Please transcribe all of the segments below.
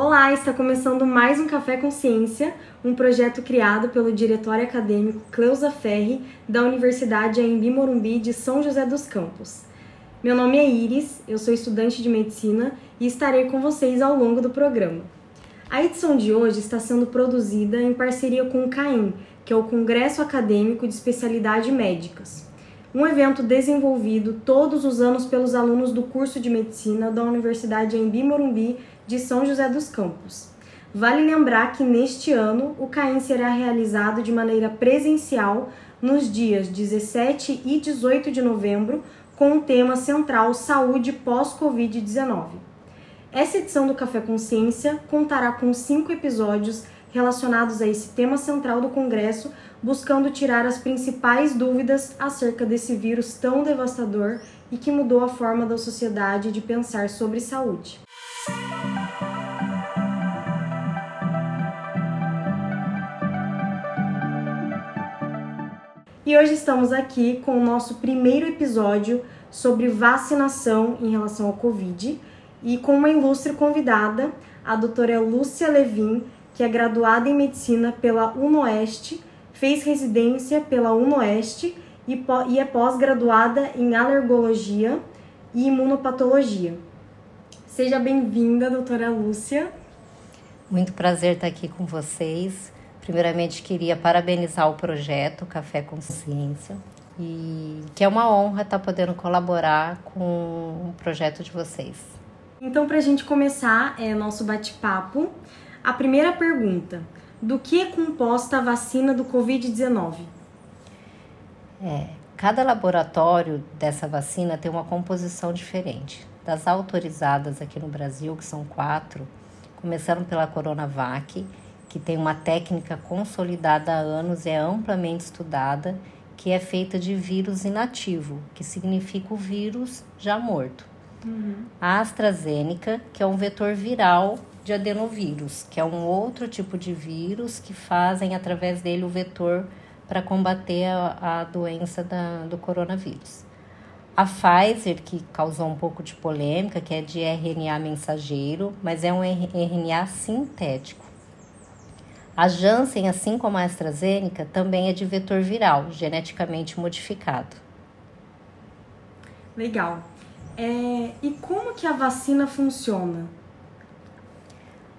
Olá, está começando mais um Café com Ciência, um projeto criado pelo Diretório Acadêmico Cleusa Ferri, da Universidade Anhembi Morumbi de São José dos Campos. Meu nome é Iris, eu sou estudante de medicina e estarei com vocês ao longo do programa. A edição de hoje está sendo produzida em parceria com o CAEM, que é o Congresso Acadêmico de Especialidades Médicas, um evento desenvolvido todos os anos pelos alunos do curso de medicina da Universidade Anhembi Morumbi de São José dos Campos. Vale lembrar que neste ano o CAEM será realizado de maneira presencial nos dias 17 e 18 de novembro, com o tema central Saúde pós-Covid-19. Essa edição do Café com Ciência contará com 5 episódios relacionados a esse tema central do Congresso, buscando tirar as principais dúvidas acerca desse vírus tão devastador e que mudou a forma da sociedade de pensar sobre saúde. E hoje estamos aqui com o nosso primeiro episódio sobre vacinação em relação ao Covid e com uma ilustre convidada, a doutora Lúcia Levin, que é graduada em Medicina pela Unoeste, fez residência pela Unoeste e é pós-graduada em Alergologia e Imunopatologia. Seja bem-vinda, doutora Lúcia. Muito prazer estar aqui com vocês. Primeiramente, queria parabenizar o projeto Café com Ciência e que é uma honra estar podendo colaborar com o projeto de vocês. Então, para a gente começar nosso bate-papo, a primeira pergunta, do que é composta a vacina do Covid-19? Cada laboratório dessa vacina tem uma composição diferente. Das autorizadas aqui no Brasil, que são 4, começaram pela CoronaVac, que tem uma técnica consolidada há anos e é amplamente estudada, que é feita de vírus inativo, que significa o vírus já morto. Uhum. A AstraZeneca, que é um vetor viral de adenovírus, que é um outro tipo de vírus que fazem através dele o vetor para combater a doença do coronavírus. A Pfizer, que causou um pouco de polêmica, que é de RNA mensageiro, mas é um RNA sintético. A Janssen, assim como a AstraZeneca, também é de vetor viral, geneticamente modificado. Legal. E como que a vacina funciona?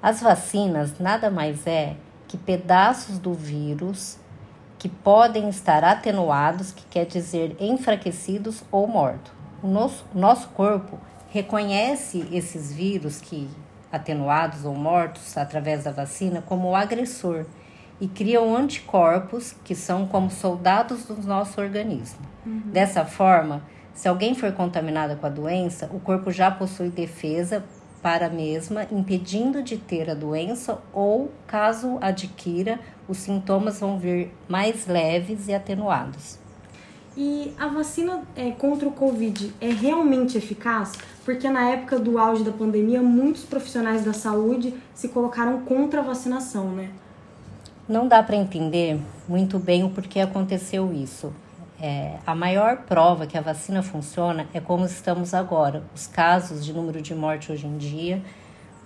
As vacinas nada mais é que pedaços do vírus que podem estar atenuados, que quer dizer enfraquecidos ou mortos. O nosso corpo reconhece esses vírus que atenuados ou mortos através da vacina como o agressor e criam anticorpos que são como soldados do nosso organismo. Uhum. Dessa forma, se alguém for contaminado com a doença, o corpo já possui defesa para a mesma, impedindo de ter a doença ou, caso adquira, os sintomas vão vir mais leves e atenuados. E a vacina contra o Covid é realmente eficaz? Porque na época do auge da pandemia, muitos profissionais da saúde se colocaram contra a vacinação, né? Não dá para entender muito bem o porquê aconteceu isso. A maior prova que a vacina funciona é como estamos agora. Os casos de número de morte hoje em dia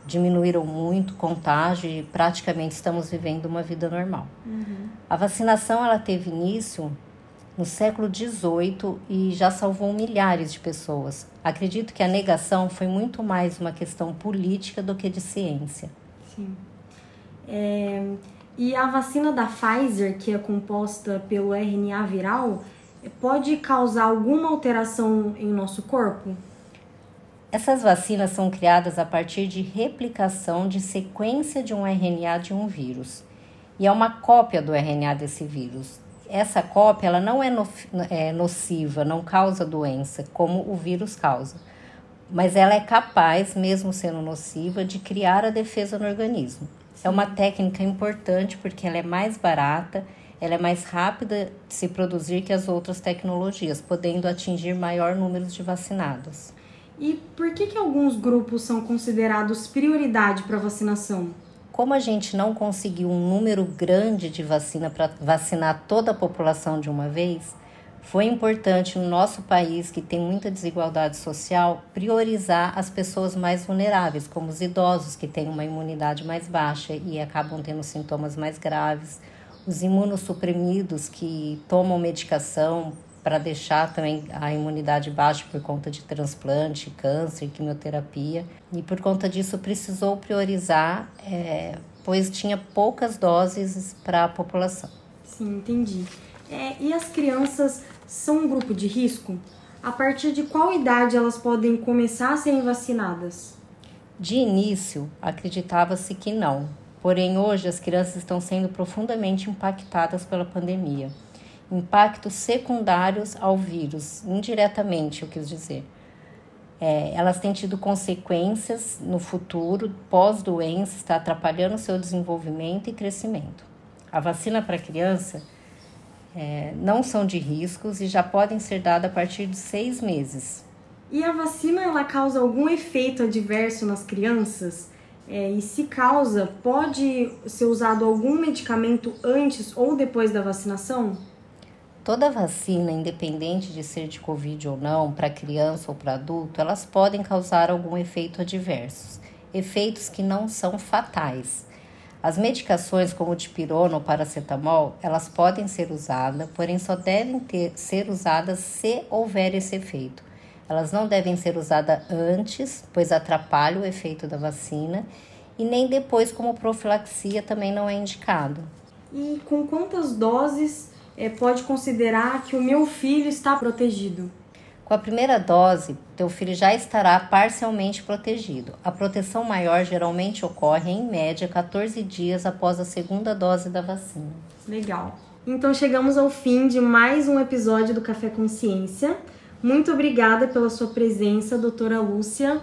diminuíram muito, contágio e praticamente estamos vivendo uma vida normal. Uhum. A vacinação ela teve início no século XVIII e já salvou milhares de pessoas. Acredito que a negação foi muito mais uma questão política do que de ciência. Sim. E a vacina da Pfizer, que é composta pelo RNA viral, pode causar alguma alteração em nosso corpo? Essas vacinas são criadas a partir de replicação de sequência de um RNA de um vírus. E é uma cópia do RNA desse vírus. Essa cópia ela não é nociva, não causa doença, como o vírus causa. Mas ela é capaz, mesmo sendo nociva, de criar a defesa no organismo. Sim. É uma técnica importante porque ela é mais barata, ela é mais rápida de se produzir que as outras tecnologias, podendo atingir maior número de vacinados. E por que alguns grupos são considerados prioridade para vacinação? Como a gente não conseguiu um número grande de vacina para vacinar toda a população de uma vez, Foi importante no nosso país, que tem muita desigualdade social, priorizar as pessoas mais vulneráveis, como os idosos, que têm uma imunidade mais baixa e acabam tendo sintomas mais graves, os imunossuprimidos que tomam medicação para deixar também a imunidade baixa por conta de transplante, câncer, quimioterapia. E por conta disso precisou priorizar, pois tinha poucas doses para a população. Sim, entendi. E as crianças são um grupo de risco? A partir de qual idade elas podem começar a serem vacinadas? De início, acreditava-se que não. Porém, hoje as crianças estão sendo profundamente impactadas pela pandemia. Impactos secundários ao vírus, indiretamente, eu quis dizer. Elas têm tido consequências no futuro, pós-doença, está atrapalhando o seu desenvolvimento e crescimento. A vacina para criança não são de riscos e já podem ser dadas a partir de 6 meses. E a vacina, ela causa algum efeito adverso nas crianças? E se causa, pode ser usado algum medicamento antes ou depois da vacinação? Toda vacina, independente de ser de Covid ou não, para criança ou para adulto, elas podem causar algum efeito adverso, efeitos que não são fatais. As medicações como o dipirona ou paracetamol, elas podem ser usadas, porém só devem ser usadas se houver esse efeito. Elas não devem ser usadas antes, pois atrapalha o efeito da vacina, e nem depois como profilaxia também não é indicado. E com quantas doses pode considerar que o meu filho está protegido? Com a primeira dose, teu filho já estará parcialmente protegido. A proteção maior geralmente ocorre, em média, 14 dias após a segunda dose da vacina. Legal. Então chegamos ao fim de mais um episódio do Café com Ciência. Muito obrigada pela sua presença, doutora Lúcia.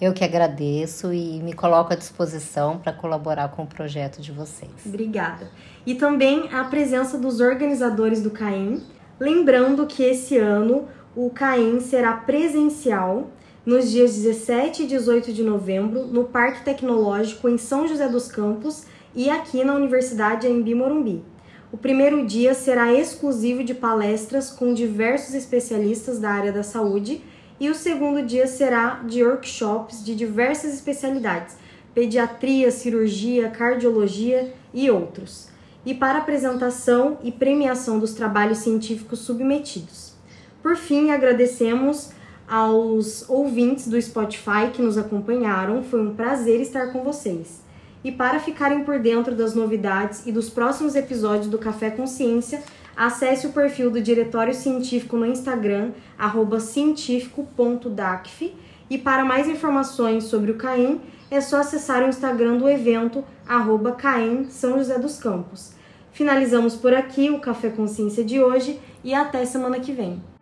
Eu que agradeço e me coloco à disposição para colaborar com o projeto de vocês. Obrigada. E também a presença dos organizadores do CAEM. Lembrando que esse ano o CAEM será presencial nos dias 17 e 18 de novembro no Parque Tecnológico em São José dos Campos e aqui na Universidade Anhembi Morumbi. O primeiro dia será exclusivo de palestras com diversos especialistas da área da saúde, e o segundo dia será de workshops de diversas especialidades, pediatria, cirurgia, cardiologia e outros, e para apresentação e premiação dos trabalhos científicos submetidos. Por fim, agradecemos aos ouvintes do Spotify que nos acompanharam, foi um prazer estar com vocês. E para ficarem por dentro das novidades e dos próximos episódios do Café com Ciência, acesse o perfil do Diretório Científico no Instagram, @cientifico.dacf, e para mais informações sobre o CAEM, é só acessar o Instagram do evento, @CAEM São José dos Campos. Finalizamos por aqui o Café com Ciência de hoje e até semana que vem.